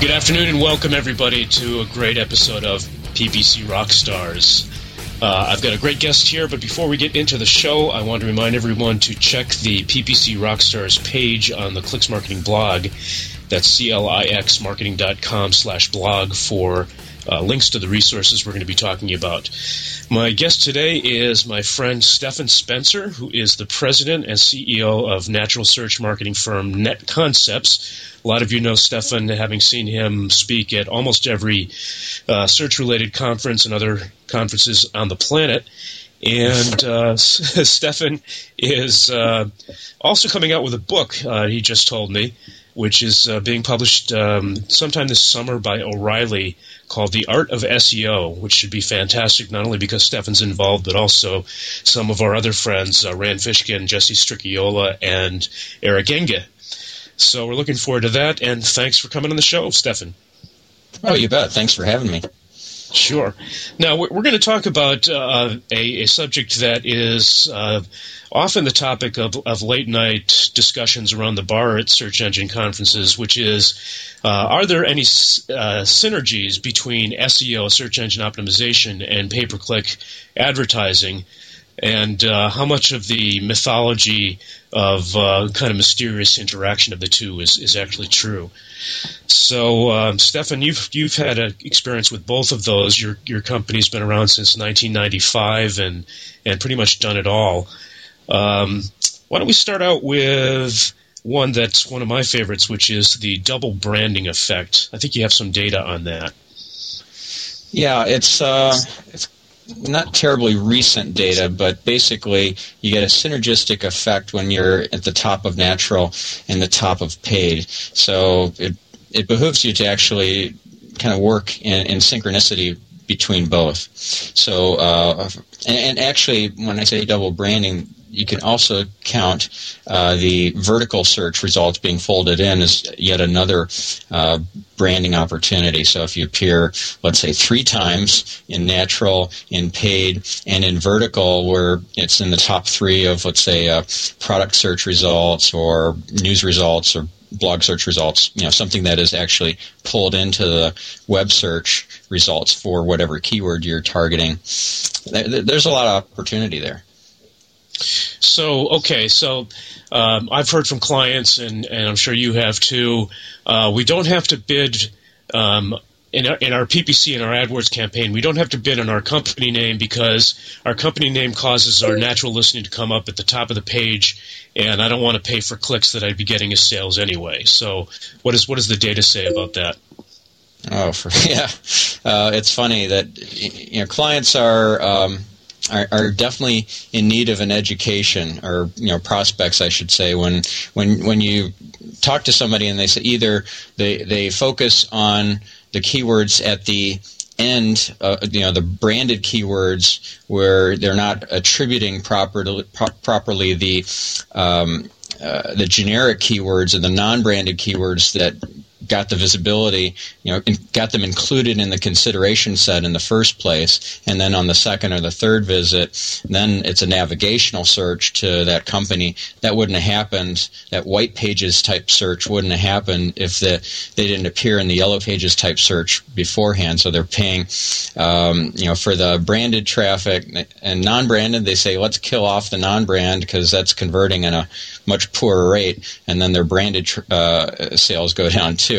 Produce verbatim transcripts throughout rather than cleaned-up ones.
Good afternoon and welcome everybody to a great episode of P P C Rockstars. Uh, I've got a great guest here, but before we get into the show, I want to remind everyone to check the P P C Rockstars page on the Clix Marketing blog. That's clix marketing dot com slash blog for uh, links to the resources we're going to be talking about. My guest today is my friend Stephan Spencer, who is the president and C E O of natural search marketing firm Net Concepts. A lot of you know Stephan, having seen him speak at almost every uh, search-related conference and other conferences on the planet. And uh, Stephan is uh, also coming out with a book, uh, he just told me, which is uh, being published um, sometime this summer by O'Reilly, called The Art of S E O, which should be fantastic, not only because Stephan's involved, but also some of our other friends, uh, Rand Fishkin, Jesse Stricciola, and Eric Enge. So we're looking forward to that, and thanks for coming on the show, Stephan. Oh, you bet. Thanks for having me. Sure. Now, we're going to talk about uh, a, a subject that is uh, often the topic of, of late-night discussions around the bar at search engine conferences, which is, uh, are there any uh, synergies between S E O, search engine optimization, and pay-per-click advertising? And uh, how much of the mythology of uh, kind of mysterious interaction of the two is, is actually true? So, um, Stephan, you've you've had an experience with both of those. Your your company's been around since nineteen ninety-five and and pretty much done it all. Um, why don't we start out with one that's one of my favorites, which is the double branding effect? I think you have some data on that. Yeah, it's uh, it's. Not terribly recent data, but basically you get a synergistic effect when you're at the top of natural and the top of paid. So it it behooves you to actually kind of work in, in synchronicity between both. So uh, and, and actually, when I say double branding, you can also count uh, the vertical search results being folded in as yet another uh, branding opportunity. So if you appear, let's say, three times in natural, in paid, and in vertical, where it's in the top three of, let's say, uh, product search results or news results or blog search results, you know, something that is actually pulled into the web search results for whatever keyword you're targeting, there's a lot of opportunity there. So, okay, so um, I've heard from clients, and, and I'm sure you have too, uh, we don't have to bid um, in, our, in our P P C, in our AdWords campaign, we don't have to bid on our company name because our company name causes our natural listing to come up at the top of the page, and I don't want to pay for clicks that I'd be getting as sales anyway. So what is, what does the data say about that? Oh, for, yeah. Uh, it's funny that you know clients are um, – Are, are definitely in need of an education, or you know, prospects, I should say. When when when you talk to somebody and they say either they they focus on the keywords at the end, uh, you know, the branded keywords where they're not attributing proper pro- properly the um, uh, the generic keywords and the non-branded keywords that got the visibility, you know, got them included in the consideration set in the first place, and then on the second or the third visit, then it's a navigational search to that company. That wouldn't have happened, that white pages type search wouldn't have happened if the, they didn't appear in the yellow pages type search beforehand. So they're paying, um, you know, for the branded traffic, and non-branded, they say, let's kill off the non-brand because that's converting at a much poorer rate, and then their branded uh, sales go down too.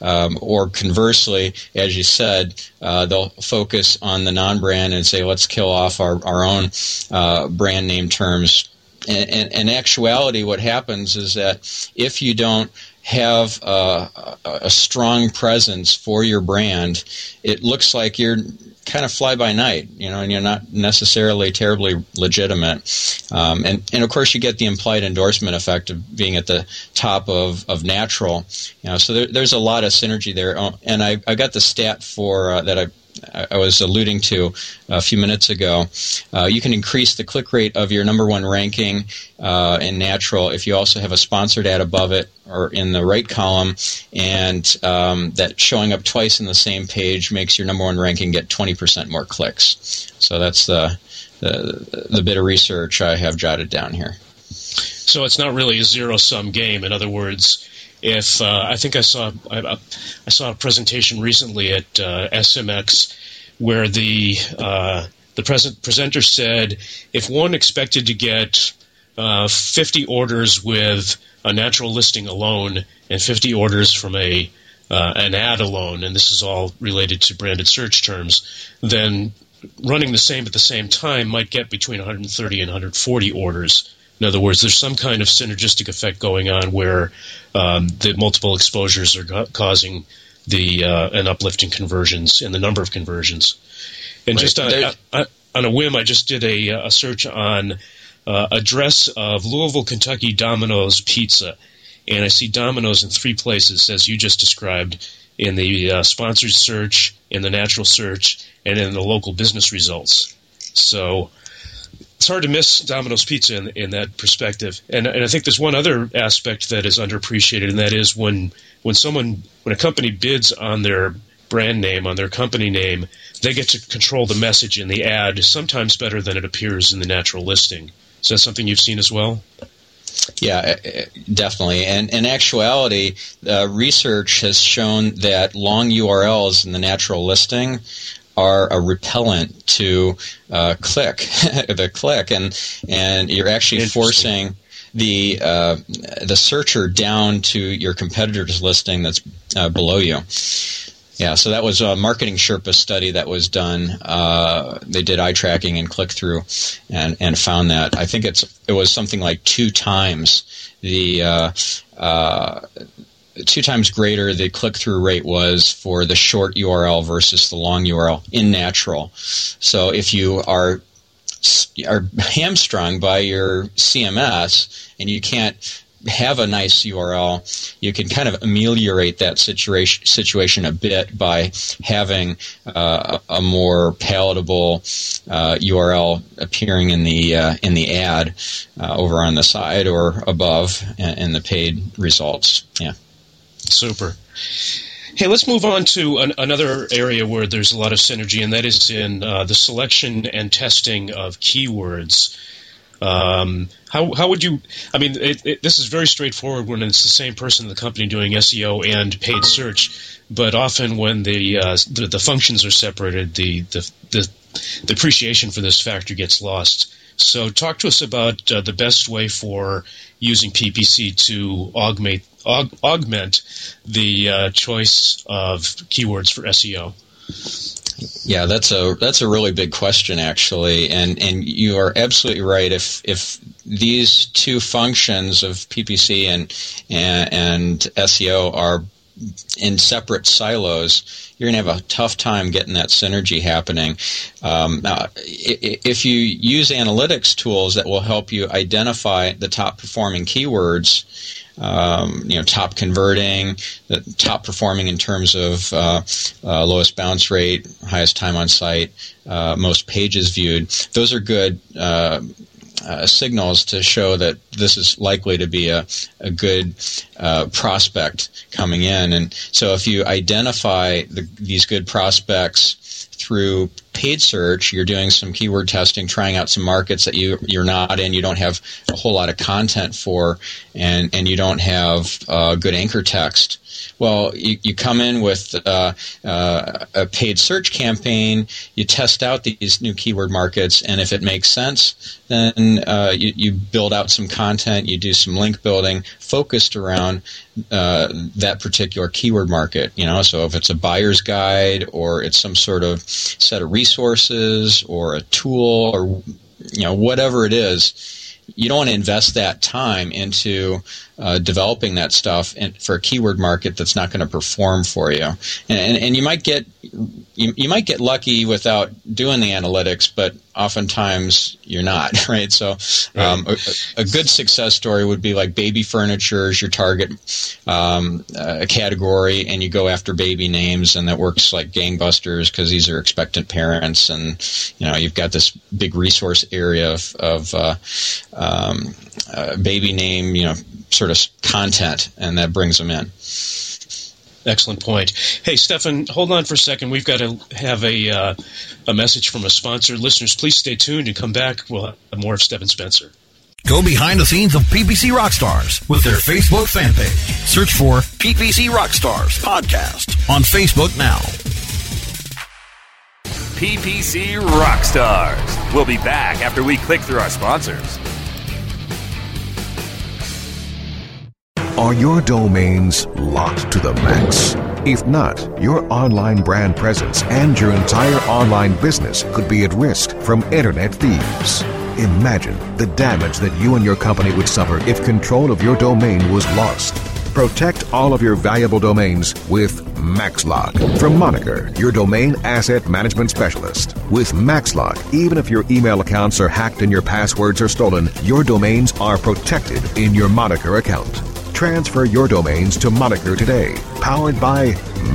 Um, or conversely, as you said, uh, they'll focus on the non-brand and say, let's kill off our, our own uh, brand name terms. And, and, and actuality, what happens is that if you don't have a, a strong presence for your brand, it looks like you're kind of fly by night, you know, and you're not necessarily terribly legitimate. Um, and, and, of course, you get the implied endorsement effect of being at the top of, of natural. You know, so there, there's a lot of synergy there. And I, I got the stat for uh, that I I was alluding to a few minutes ago. Uh, you can increase the click rate of your number one ranking uh, in natural if you also have a sponsored ad above it or in the right column, and um, that showing up twice in the same page makes your number one ranking get twenty percent more clicks. So that's the, the the bit of research I have jotted down here. So it's not really a zero-sum game. In other words, If uh, I think I saw I, I saw a presentation recently at uh, S M X where the uh, the present presenter said if one expected to get uh, fifty orders with a natural listing alone and fifty orders from a uh, an ad alone, and this is all related to branded search terms, then running the same at the same time might get between one hundred thirty and one hundred forty orders. In other words, there's some kind of synergistic effect going on where um, the multiple exposures are ca- causing the uh, an uplift in conversions and the number of conversions. And right. just on, I, I, on a whim, I just did a, a search on uh, address of Louisville, Kentucky Domino's Pizza, and I see Domino's in three places, as you just described, in the uh, sponsored search, in the natural search, and in the local business results. So it's hard to miss Domino's Pizza in, in that perspective. And, and I think there's one other aspect that is underappreciated, and that is when when someone when a company bids on their brand name, on their company name, they get to control the message in the ad, sometimes better than it appears in the natural listing. Is that something you've seen as well? Yeah, definitely. And in actuality, uh, research has shown that long U R Ls in the natural listing are a repellent to uh, click, the click, and and you're actually forcing the uh, the searcher down to your competitor's listing that's uh, below you. Yeah, so that was a marketing Sherpa study that was done. Uh, they did eye tracking and click through, and, and found that I think it's it was something like two times the. Uh, uh, two times greater the click-through rate was for the short U R L versus the long U R L in natural. So if you are are hamstrung by your C M S and you can't have a nice U R L, you can kind of ameliorate that situation situation a bit by having uh, a more palatable uh, U R L appearing in the uh, in the ad uh, over on the side or above in the paid results. Yeah. Super. Hey, let's move on to an, another area where there's a lot of synergy, and that is in uh, the selection and testing of keywords. Um, how how would you – I mean, it, it, this is very straightforward when it's the same person in the company doing S E O and paid search, but often when the uh, the, the functions are separated, the, the, the, the appreciation for this factor gets lost. So talk to us about uh, the best way for using P P C to augment aug- augment the uh, choice of keywords for S E O. Yeah, that's a that's a really big question, actually, and and you are absolutely right. If if these two functions of P P C and and, and S E O are in separate silos, you're going to have a tough time getting that synergy happening. Um, now, if you use analytics tools that will help you identify the top performing keywords, um, you know, top converting, the top performing in terms of uh, uh, lowest bounce rate, highest time on site, uh, most pages viewed, those are good uh Uh, signals to show that this is likely to be a, a good uh, prospect coming in. And so if you identify the, these good prospects through paid search, you're doing some keyword testing, trying out some markets that you, you're not in, you don't have a whole lot of content for, and, and you don't have uh, good anchor text. Well, you, you come in with uh, uh, a paid search campaign, you test out these new keyword markets, and if it makes sense, then uh, you, you build out some content, you do some link building focused around uh, that particular keyword market. You know, so if it's a buyer's guide or it's some sort of set of resources or a tool or you know whatever it is, you don't want to invest that time into uh, developing that stuff in, for a keyword market that's not going to perform for you. And, and, and you might get you, you might get lucky without doing the analytics, but oftentimes you're not, right? So um, right. A, a good success story would be like baby furniture is your target um, uh, category, and you go after baby names, and that works like gangbusters because these are expectant parents, and you know, you've got this big resource area of, of uh, um, uh, baby name, you know, sort of content, and that brings them in. Excellent point. Hey, Stephan, hold on for a second. We've got to have a uh, a message from a sponsor. Listeners, please stay tuned and come back. We'll have more of Stephan Spencer. Go behind the scenes of P P C Rockstars with their Facebook fan page. Search for P P C Rockstars Podcast on Facebook now. P P C Rockstars. We'll be back after we click through our sponsors. Are your domains locked to the max? If not, your online brand presence and your entire online business could be at risk from internet thieves. Imagine the damage that you and your company would suffer if control of your domain was lost. Protect all of your valuable domains with MaxLock from Moniker, your domain asset management specialist. With MaxLock, even if your email accounts are hacked and your passwords are stolen, your domains are protected in your Moniker account. Transfer your domains to Moniker today, powered by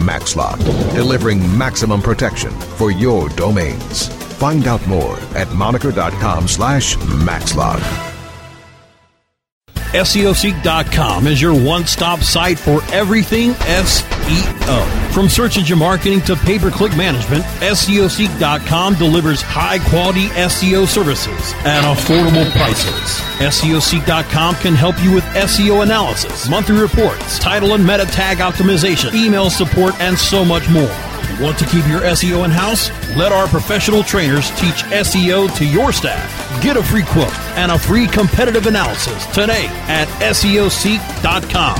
MaxLock, delivering maximum protection for your domains. Find out more at moniker.com slash MaxLock. S E O Seek dot com is your one-stop site for everything S E O. From search engine marketing to pay-per-click management, S E O Seek dot com delivers high-quality S E O services at affordable prices. S E O Seek dot com can help you with S E O analysis, monthly reports, title and meta tag optimization, email support, and so much more. Want to keep your S E O in-house? Let our professional trainers teach S E O to your staff. Get a free quote and a free competitive analysis today at S E O Seek dot com.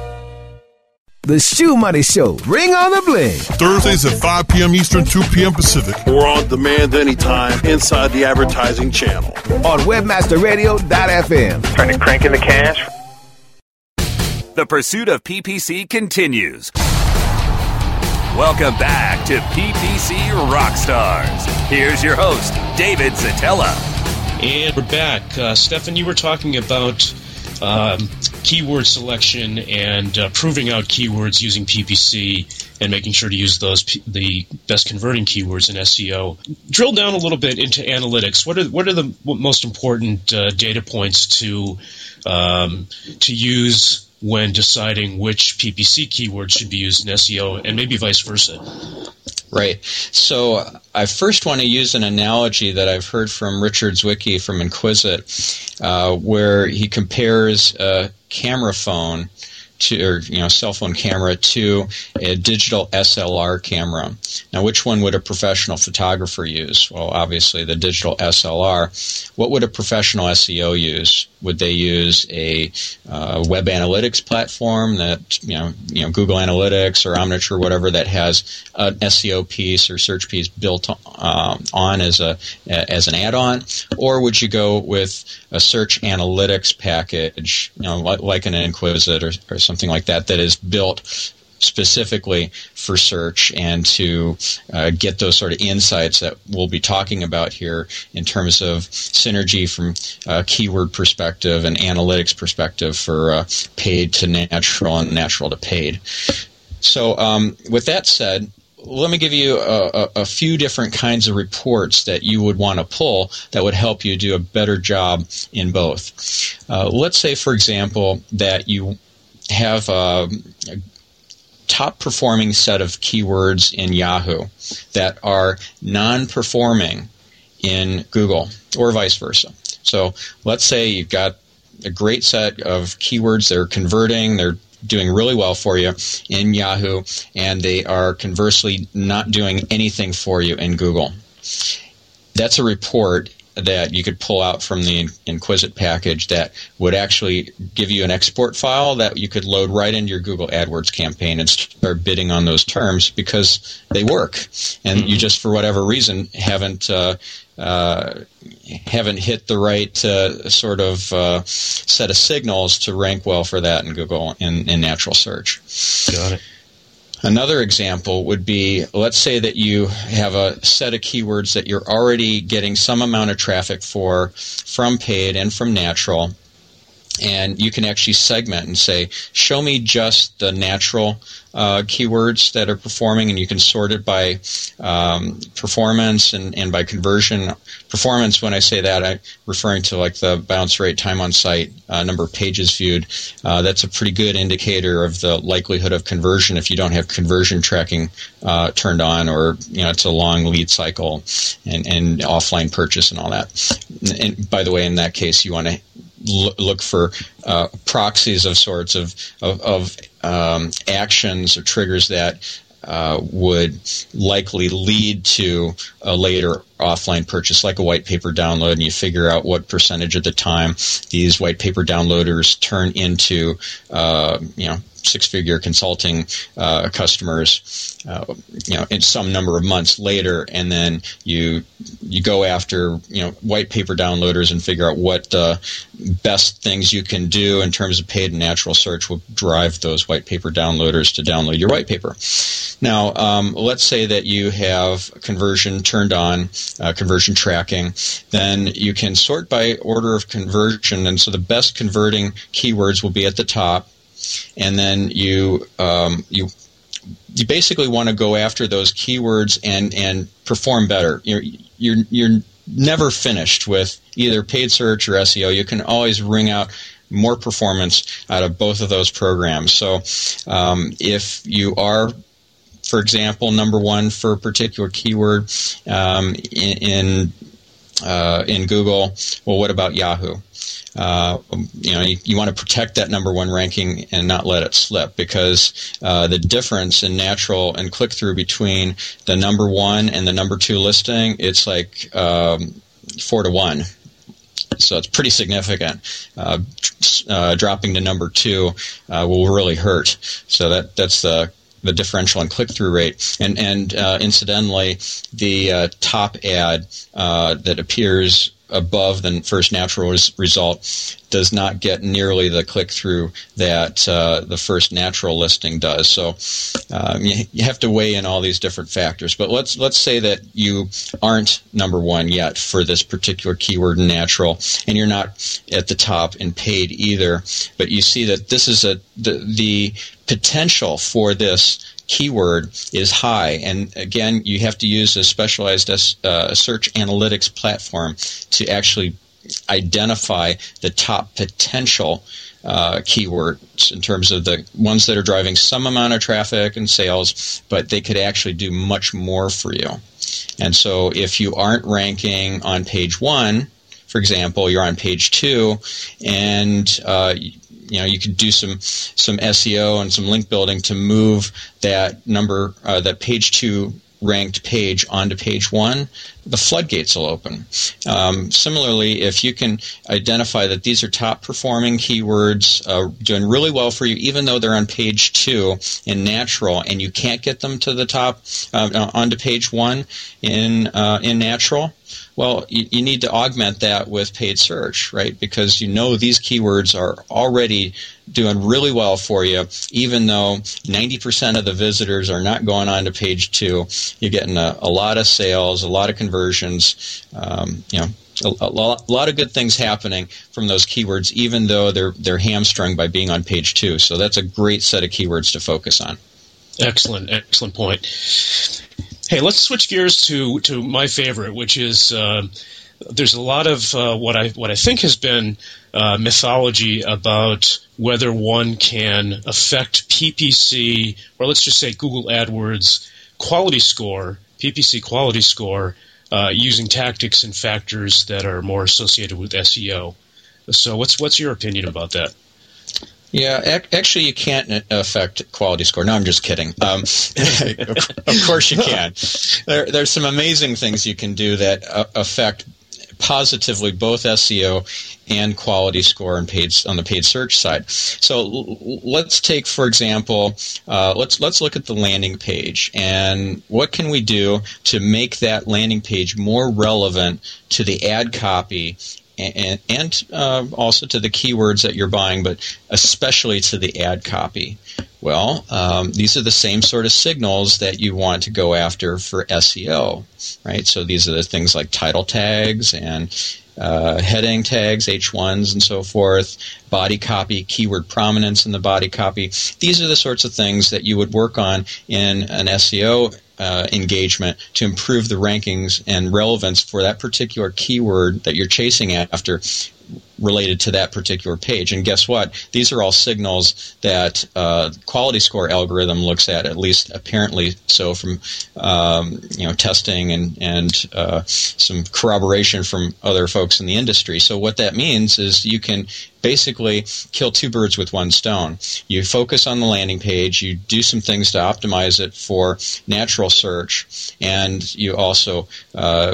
The Shoe Money Show. Bring on the bling. Thursdays at five p.m. Eastern, two p.m. Pacific. Or on demand anytime inside the advertising channel. On webmaster radio dot f m. Trying to crank in the cash. The pursuit of P P C continues. Welcome back to P P C Rockstars. Here's your host, David Zitella. And we're back. Uh, Stephan, you were talking about Um, keyword selection and uh, proving out keywords using P P C and making sure to use those p- the best converting keywords in S E O. Drill down a little bit into analytics. What are what are the most important uh, data points to um, to use when deciding which P P C keywords should be used in S E O, and maybe vice versa? Right. So I first want to use an analogy that I've heard from Richard Zwicky from Enquisite, uh, where he compares a camera phone to, or you know, cell phone camera to a digital S L R camera. Now, which one would a professional photographer use? Well, obviously the digital S L R. What would a professional S E O use? Would they use a uh, web analytics platform that, you know, you know, Google Analytics or Omniture, whatever, that has an S E O piece or search piece built um, on as a as an add-on? Or would you go with a search analytics package, you know, like, like an Inquisite or, or something like that, that is built specifically for search and to uh, get those sort of insights that we'll be talking about here in terms of synergy from uh, keyword perspective and analytics perspective for uh, paid to natural and natural to paid. So um, with that said, let me give you a, a, a few different kinds of reports that you would want to pull that would help you do a better job in both. Uh, let's say, for example, that you have a, a top-performing set of keywords in Yahoo that are non-performing in Google or vice versa. So let's say you've got a great set of keywords that are converting, they're doing really well for you in Yahoo, and they are conversely not doing anything for you in Google. That's a report that you could pull out from the Enquisite package that would actually give you an export file that you could load right into your Google AdWords campaign and start bidding on those terms because they work. And you just, for whatever reason, haven't uh, uh, haven't hit the right uh, sort of uh, set of signals to rank well for that in Google in, in natural search. Got it. Another example would be, let's say that you have a set of keywords that you're already getting some amount of traffic for from paid and from natural, and you can actually segment and say, show me just the natural uh, keywords that are performing, and you can sort it by um, performance and, and by conversion. Performance, when I say that, I'm referring to like the bounce rate, time on site, uh, number of pages viewed. Uh, that's a pretty good indicator of the likelihood of conversion if you don't have conversion tracking uh, turned on, or you know, it's a long lead cycle and, and offline purchase and all that. And, and by the way, in that case, you want to look for uh, proxies of sorts of of, of um, actions or triggers that uh, would likely lead to a later offline purchase, like a white paper download, and you figure out what percentage of the time these white paper downloaders turn into uh, you know, six-figure consulting uh, customers, uh, you know, in some number of months later, and then you you go after you know white paper downloaders and figure out what uh, best things you can do in terms of paid and natural search will drive those white paper downloaders to download your white paper. Now, um, let's say that you have conversion turned on, uh, conversion tracking, then you can sort by order of conversion, and so the best converting keywords will be at the top. And then you um, you you basically want to go after those keywords and, and perform better. You're you're you're never finished with either paid search or S E O. You can always wring out more performance out of both of those programs. So um, if you are, for example, number one for a particular keyword um, in in, uh, in Google, well, what about Yahoo? Uh, you know, you, you want to protect that number one ranking and not let it slip, because uh, the difference in natural and click through between the number one and the number two listing, it's like um, four to one. So it's pretty significant. Uh, uh, dropping to number two uh, will really hurt. So that that's the the differential in click-through rate. And, and uh, incidentally, the uh, top ad uh, that appears above the first natural res- result does not get nearly the click-through that uh, the first natural listing does. So um, you, you have to weigh in all these different factors. But let's let's say that you aren't number one yet for this particular keyword in natural, and you're not at the top in paid either. But you see that this is a the, the potential for this keyword is high, and again, you have to use a specialized uh, search analytics platform to actually identify the top potential uh, keywords in terms of the ones that are driving some amount of traffic and sales, but they could actually do much more for you. And so if you aren't ranking on page one, for example, you're on page two, and uh, you know, you could do some some S E O and some link building to move that number, uh, that page two ranked page onto page one. The floodgates will open. Um, similarly, if you can identify that these are top performing keywords, uh, doing really well for you, even though they're on page two in natural, and you can't get them to the top uh, onto page one in uh, in natural. Well, you, you need to augment that with paid search, right? Because you know these keywords are already doing really well for you, even though ninety percent of the visitors are not going on to page two. You're getting a, a lot of sales, a lot of conversions, um, you know, a, a, lot, a lot of good things happening from those keywords, even though they're they're hamstrung by being on page two. So that's a great set of keywords to focus on. Excellent, excellent point. Hey, let's switch gears to to my favorite, which is uh, there's a lot of uh, what I what I think has been uh, mythology about whether one can affect P P C, or let's just say Google AdWords quality score, P P C quality score, uh, using tactics and factors that are more associated with S E O. So what's what's your opinion about that? Yeah, ac- actually you can't affect quality score. No, I'm just kidding. Um, of course you can. There, there's some amazing things you can do that uh, affect positively both S E O and quality score on, paid, on the paid search side. So l- let's take, for example, uh, let's let's look at the landing page. And what can we do to make that landing page more relevant to the ad copy and, and uh, also to the keywords that you're buying, but especially to the ad copy? Well, um, these are the same sort of signals that you want to go after for S E O, right? So these are the things like title tags and uh, heading tags, H ones and so forth, body copy, keyword prominence in the body copy. These are the sorts of things that you would work on in an S E O Uh, engagement to improve the rankings and relevance for that particular keyword that you're chasing after related to that particular page. And guess what? These are all signals that uh, the quality score algorithm looks at, at least apparently so from um, you know testing and, and uh, some corroboration from other folks in the industry. So what that means is you can basically kill two birds with one stone. You focus on the landing page, you do some things to optimize it for natural search, and you also uh,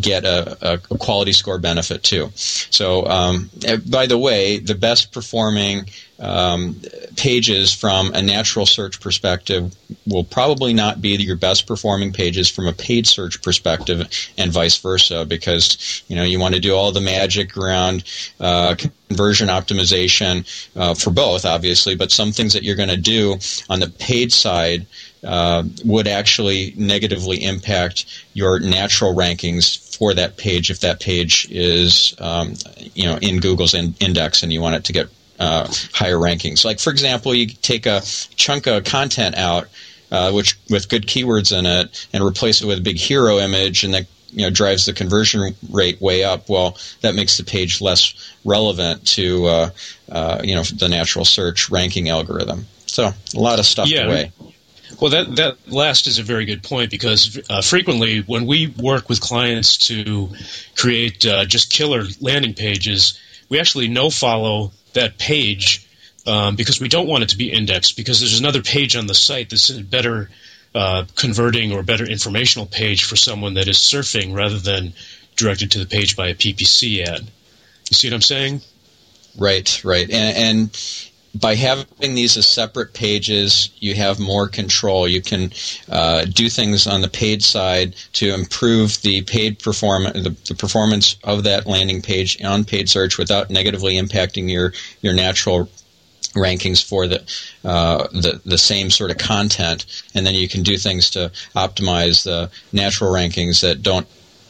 get a, a quality score benefit too. So um, by the way, the best performing um, pages from a natural search perspective will probably not be your best performing pages from a paid search perspective, and vice versa, because you know you want to do all the magic around uh, conversion optimization uh, for both, obviously, but some things that you're going to do on the paid side Uh, would actually negatively impact your natural rankings for that page if that page is, um, you know, in Google's in- index and you want it to get uh, higher rankings. Like, for example, you take a chunk of content out, uh, which with good keywords in it, and replace it with a big hero image, and that you know drives the conversion rate way up. Well, that makes the page less relevant to uh, uh, you know the natural search ranking algorithm. So a lot of stuff yeah. away. Well, that, that last is a very good point, because uh, frequently when we work with clients to create uh, just killer landing pages, we actually no-follow that page um, because we don't want it to be indexed, because there's another page on the site that's a better uh, converting or better informational page for someone that is surfing rather than directed to the page by a P P C ad. You see what I'm saying? Right, right. And, and by having these as separate pages, you have more control. You can uh, do things on the paid side to improve the paid perform- the, the performance of that landing page on paid search without negatively impacting your, your natural rankings for the, uh, the the same sort of content. And then you can do things to optimize the natural rankings that don't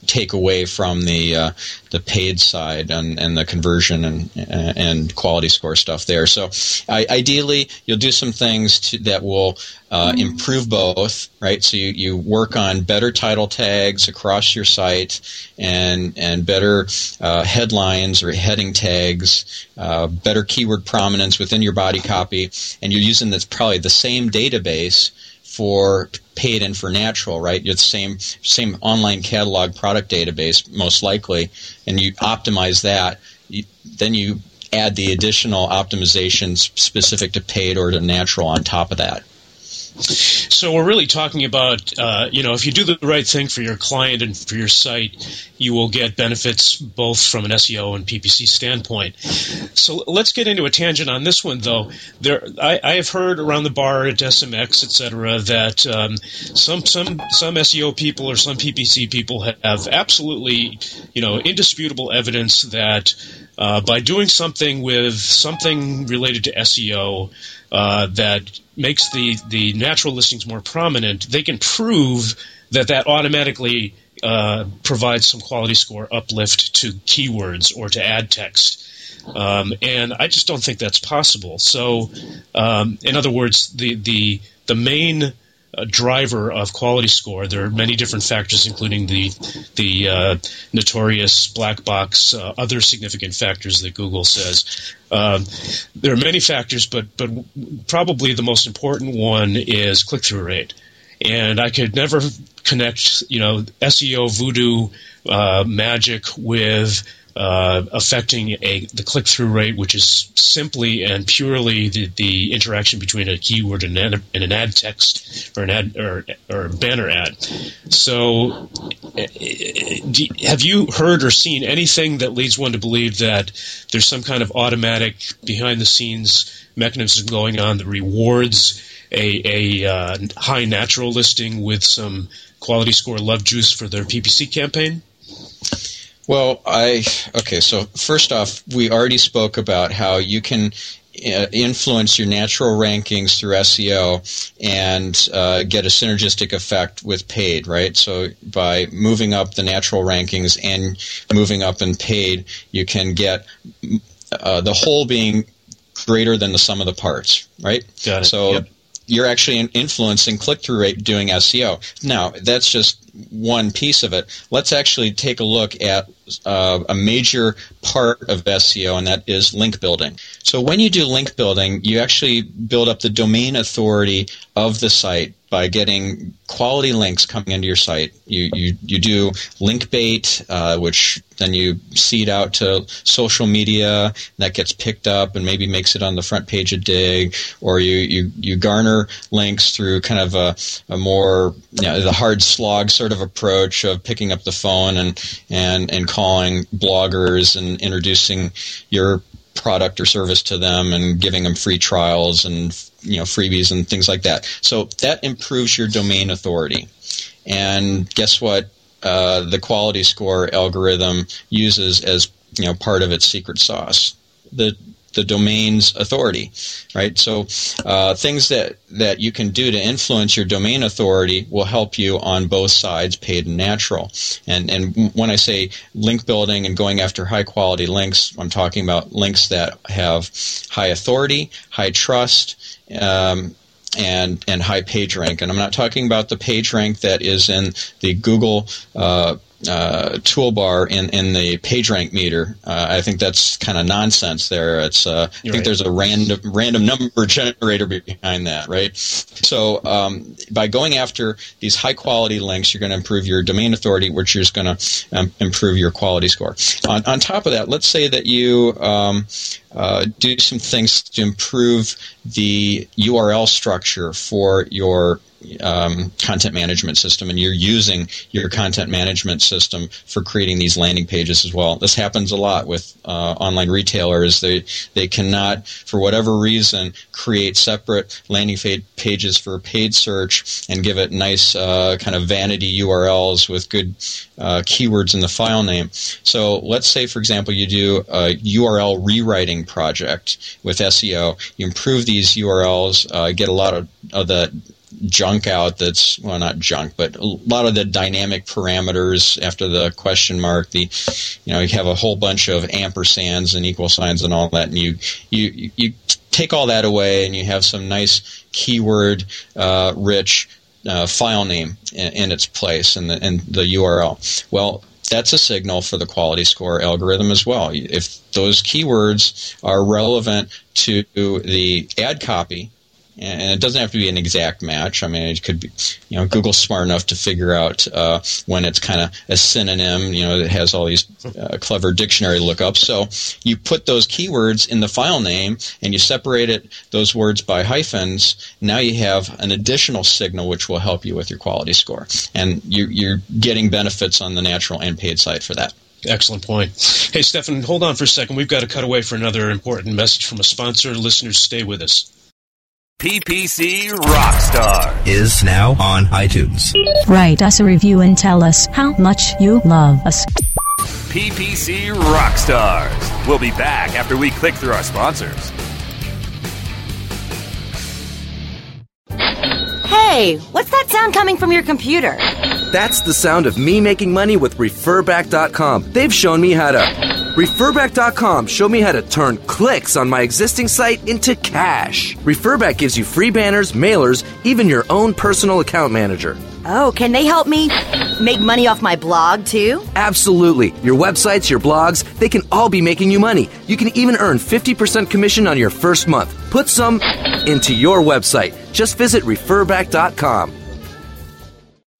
take away from the uh, the paid side and, and the conversion and and quality score stuff there. So I, ideally, you'll do some things to, that will uh, improve both, right? So you, you work on better title tags across your site and and better uh, headlines or heading tags, uh, better keyword prominence within your body copy, and you're using that's probably the same database for paid and for natural, right? You're the same same online catalog product database, most likely, and you optimize that. You, then you add the additional optimizations specific to paid or to natural on top of that. So we're really talking about, uh, you know, if you do the right thing for your client and for your site, you will get benefits both from an S E O and P P C standpoint. So let's get into a tangent on this one, though. There, I, I have heard around the bar at S M X, et cetera, that um, some some some S E O people or some P P C people have absolutely, you know, indisputable evidence that uh, by doing something with something related to S E O uh, that makes the, the natural listings more prominent, they can prove that that automatically uh, provides some quality score uplift to keywords or to ad text. Um, and I just don't think that's possible. So, um, in other words, the, the the main uh, driver of quality score, there are many different factors, including the the uh, notorious black box, uh, other significant factors that Google says. Um, there are many factors, but but probably the most important one is click-through rate. And I could never connect, you know, S E O voodoo uh, magic with uh, affecting a, the click-through rate, which is simply and purely the, the interaction between a keyword and an, and an ad text or an ad or or banner ad. So, do, have you heard or seen anything that leads one to believe that there's some kind of automatic behind-the-scenes mechanism going on that rewards a, a uh, high natural listing with some quality score love juice for their P P C campaign? Well, I okay, so first off, we already spoke about how you can uh, influence your natural rankings through S E O and uh, get a synergistic effect with paid, right? So by moving up the natural rankings and moving up in paid, you can get uh, the whole being greater than the sum of the parts, right? Got it. So yep. You're actually influencing click-through rate doing S E O. Now, that's just one piece of it. Let's actually take a look at uh, a major part of S E O, and that is link building. So when you do link building, you actually build up the domain authority of the site by getting quality links coming into your site. You you, you do link bait, uh, which then you seed out to social media. That gets picked up and maybe makes it on the front page of Digg. Or you, you, you garner links through kind of a, a more, you know, the hard slog sort of approach of picking up the phone and, and, and calling bloggers and introducing your product or service to them and giving them free trials and, you know, freebies and things like that. So that improves your domain authority. And guess what? Uh, the quality score algorithm uses as, you know, part of its secret sauce, the the domain's authority, right? So uh, things that, that you can do to influence your domain authority will help you on both sides, paid and natural. And and when I say link building and going after high quality links, I'm talking about links that have high authority, high trust, um, and and high page rank. And I'm not talking about the page rank that is in the Google uh, uh, toolbar in, in the page rank meter. Uh, I think that's kind of nonsense there. It's uh, I think right. There's a random random number generator behind that, right? So um, by going after these high quality links, you're going to improve your domain authority, which is going to um, improve your quality score. On, on top of that, let's say that you um, uh, do some things to improve the U R L structure for your Um, content management system, and you're using your content management system for creating these landing pages as well. This happens a lot with uh, online retailers. They they cannot, for whatever reason, create separate landing pages for paid search and give it nice uh, kind of vanity U R Ls with good uh, keywords in the file name. So let's say, for example, you do a U R L rewriting project with S E O. You improve these U R Ls, uh, get a lot of, of the junk out that's, well, not junk, but a lot of the dynamic parameters after the question mark, the, you know, you have a whole bunch of ampersands and equal signs and all that, and you you, you take all that away and you have some nice keyword uh, rich uh, file name in, in its place and the, and the U R L. Well, that's a signal for the quality score algorithm as well. If those keywords are relevant to the ad copy, and it doesn't have to be an exact match. I mean, it could be, you know, Google's smart enough to figure out uh, when it's kind of a synonym, you know, that has all these uh, clever dictionary lookups. So you put those keywords in the file name and you separate it, those words by hyphens. Now you have an additional signal which will help you with your quality score. And you, you're getting benefits on the natural and paid side for that. Excellent point. Hey, Stephan, hold on for a second. We've got to cut away for another important message from a sponsor. Listeners, stay with us. P P C Rockstar is now on iTunes. Write us a review and tell us how much you love us. P P C Rockstars. We'll be back after we click through our sponsors. Hey, what's that sound coming from your computer? That's the sound of me making money with refer back dot com. They've shown me how to Referback dot com showed me how to turn clicks on my existing site into cash. Referback gives you free banners, mailers, even your own personal account manager. Oh, can they help me make money off my blog, too? Absolutely. Your websites, your blogs, they can all be making you money. You can even earn fifty percent commission on your first month. Put some into your website. Just visit referback dot com.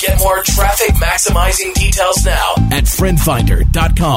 Get more traffic-maximizing details now at FriendFinder dot com.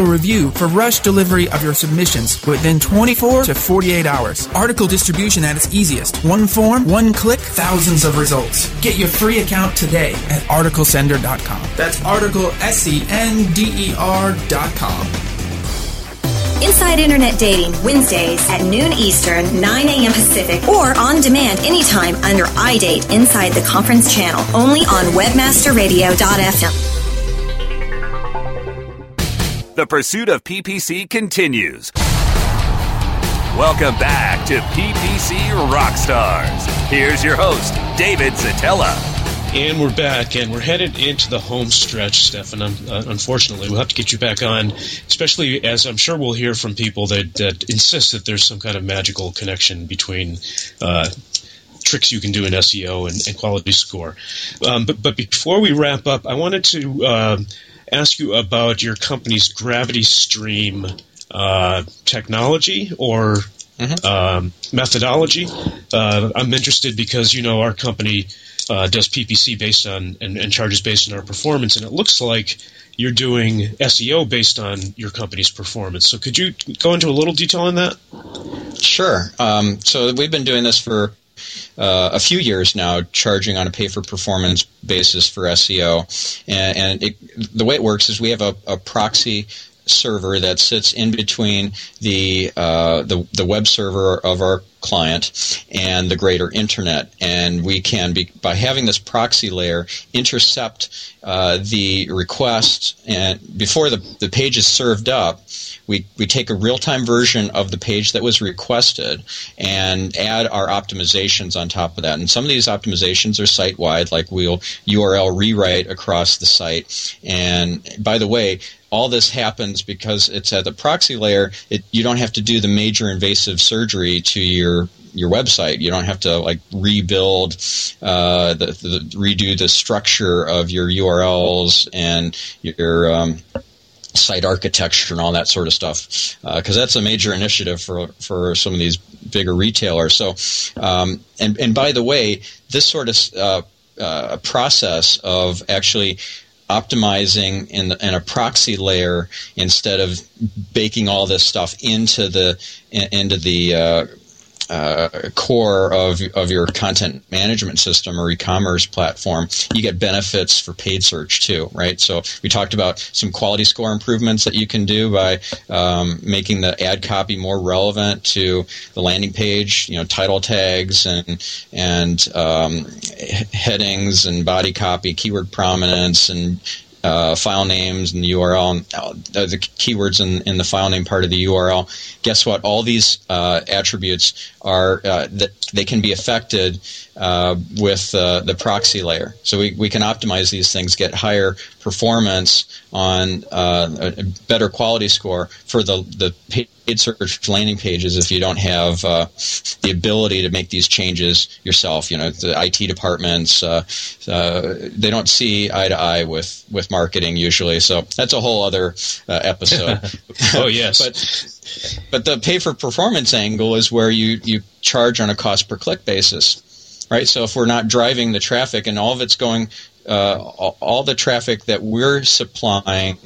review for rush delivery of your submissions within twenty-four to forty-eight hours. Article distribution at its easiest. One form, one click, thousands of results. Get your free account today at Article Sender dot com. That's Article S E N D E R dot com. Inside Internet Dating, Wednesdays at noon Eastern, nine a.m. Pacific, or on demand anytime under iDate inside the conference channel, only on webmaster radio dot f m. The pursuit of P P C continues. Welcome back to P P C Rockstars. Here's your host, David Zatella. And we're back, and we're headed into the home stretch, Stephan. Um, uh, unfortunately, we'll have to get you back on, especially as I'm sure we'll hear from people that, that insist that there's some kind of magical connection between uh, tricks you can do in S E O and, and quality score. Um, but, but before we wrap up, I wanted to... Uh, ask you about your company's Gravity Stream uh, technology or mm-hmm. um, methodology. Uh, I'm interested because, you know, our company uh, does P P C based on and, and charges based on our performance, and it looks like you're doing S E O based on your company's performance. So could you go into a little detail on that? Sure. Um, so we've been doing this for Uh, a few years now, charging on a pay-for-performance basis for S E O. And, and it, the way it works is we have a, a proxy server that sits in between the, uh, the the web server of our client and the greater internet. And we can, be, by having this proxy layer, intercept uh, the request. And before the, the page is served up, we, we take a real-time version of the page that was requested and add our optimizations on top of that. And some of these optimizations are site-wide, like we'll U R L rewrite across the site. And by the way, all this happens because it's at the proxy layer. It, you don't have to do the major invasive surgery to your your website. You don't have to like rebuild, uh, the, the, redo the structure of your U R Ls and your um, site architecture and all that sort of stuff, because uh, that's a major initiative for for some of these bigger retailers. So, um, and and by the way, this sort of uh, uh, process of actually optimizing in, the, in a proxy layer instead of baking all this stuff into the into the uh, uh, core of of your content management system or e-commerce platform, you get benefits for paid search too, right? So we talked about some quality score improvements that you can do by um, making the ad copy more relevant to the landing page, you know, title tags and and um, headings and body copy, keyword prominence and Uh, file names and the U R L, and uh, the keywords in, in the file name part of the U R L. Guess what? All these uh, attributes are uh, that they can be affected uh, with uh, the proxy layer. So we, we can optimize these things, get higher performance on uh, a better quality score for the the paid search landing pages if you don't have uh, the ability to make these changes yourself. You know, the I T departments uh, uh, they don't see eye to eye with with marketing usually. So that's a whole other uh, episode. Oh, yes. But, but the pay-for-performance angle is where you, you charge on a cost-per-click basis, right? So if we're not driving the traffic and all of it's going uh, – all the traffic that we're supplying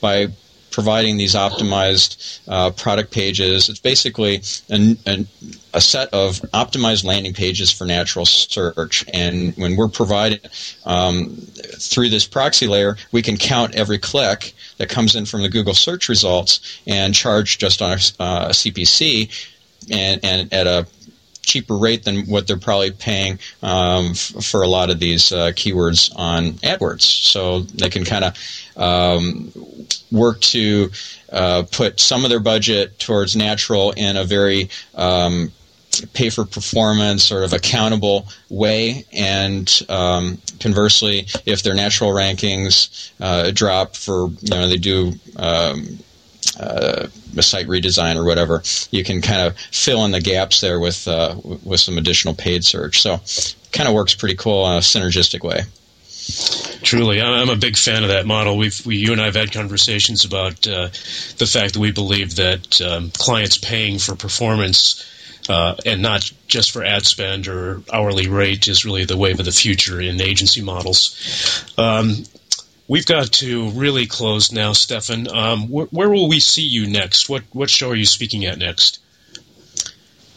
by – providing these optimized uh, product pages. It's basically an, an, a set of optimized landing pages for natural search. And when we're provided um, through this proxy layer, we can count every click that comes in from the Google search results and charge just on a, uh, a C P C and, and at a cheaper rate than what they're probably paying um, f- for a lot of these uh, keywords on AdWords. So they can kind of um, work to uh, put some of their budget towards natural in a very um, pay-for-performance sort of accountable way. And um, conversely, if their natural rankings uh, drop for, you know, they do um, – Uh, a site redesign or whatever, you can kind of fill in the gaps there with uh, w- with some additional paid search. So it kind of works pretty cool in a synergistic way. Truly, I'm a big fan of that model. We've, we, you and I have had conversations about uh, the fact that we believe that um, clients paying for performance uh, and not just for ad spend or hourly rate is really the wave of the future in agency models. Um We've got to really close now, Stephan. Um, wh- where will we see you next? What what show are you speaking at next?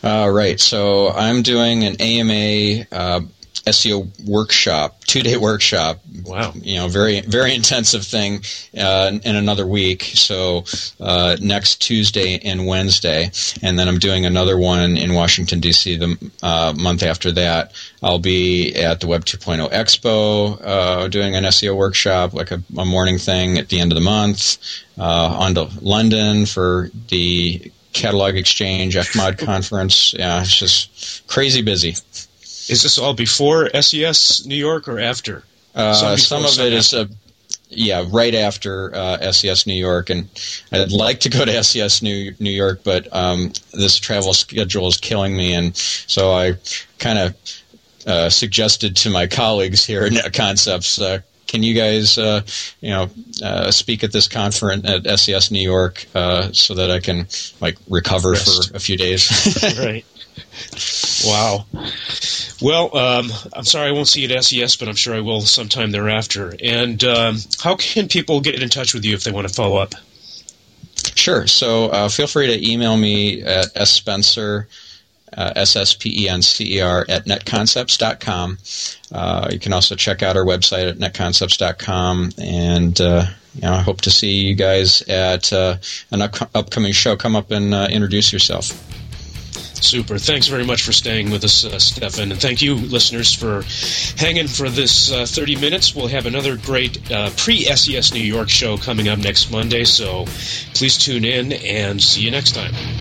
All right. So I'm doing an A M A uh, S E O workshop, two-day workshop. Wow. You know, very very intensive thing uh, in another week. So uh, next Tuesday and Wednesday. And then I'm doing another one in Washington, D C the uh, month after that. I'll be at the Web two point oh Expo uh, doing an S E O workshop, like a, a morning thing at the end of the month. Uh, on to London for the Catalog Exchange F M O D conference. Yeah, it's just crazy busy. Is this all before S E S New York or after? Uh, some, before, some of some it after. is a. Yeah, right after uh, S E S New York, and I'd like to go to S E S New New York, but um, this travel schedule is killing me, and so I kind of uh, suggested to my colleagues here at Net Concepts, uh, can you guys, uh, you know, uh, speak at this conference at S E S New York uh, so that I can like recover Rest. for a few days? Right. Wow. Well, um, I'm sorry I won't see you at S E S, but I'm sure I will sometime thereafter. And um, how can people get in touch with you if they want to follow up? Sure. So uh, feel free to email me at s spencer, uh, S S P E N C E R, at net concepts dot com. Uh, you can also check out our website at net concepts dot com. And uh, you know, I hope to see you guys at uh, an up- upcoming show. Come up and uh, introduce yourself. Super. Thanks very much for staying with us, uh, Stephan. And thank you, listeners, for hanging for this uh, thirty minutes. We'll have another great uh, pre-S E S New York show coming up next Monday, so please tune in and see you next time.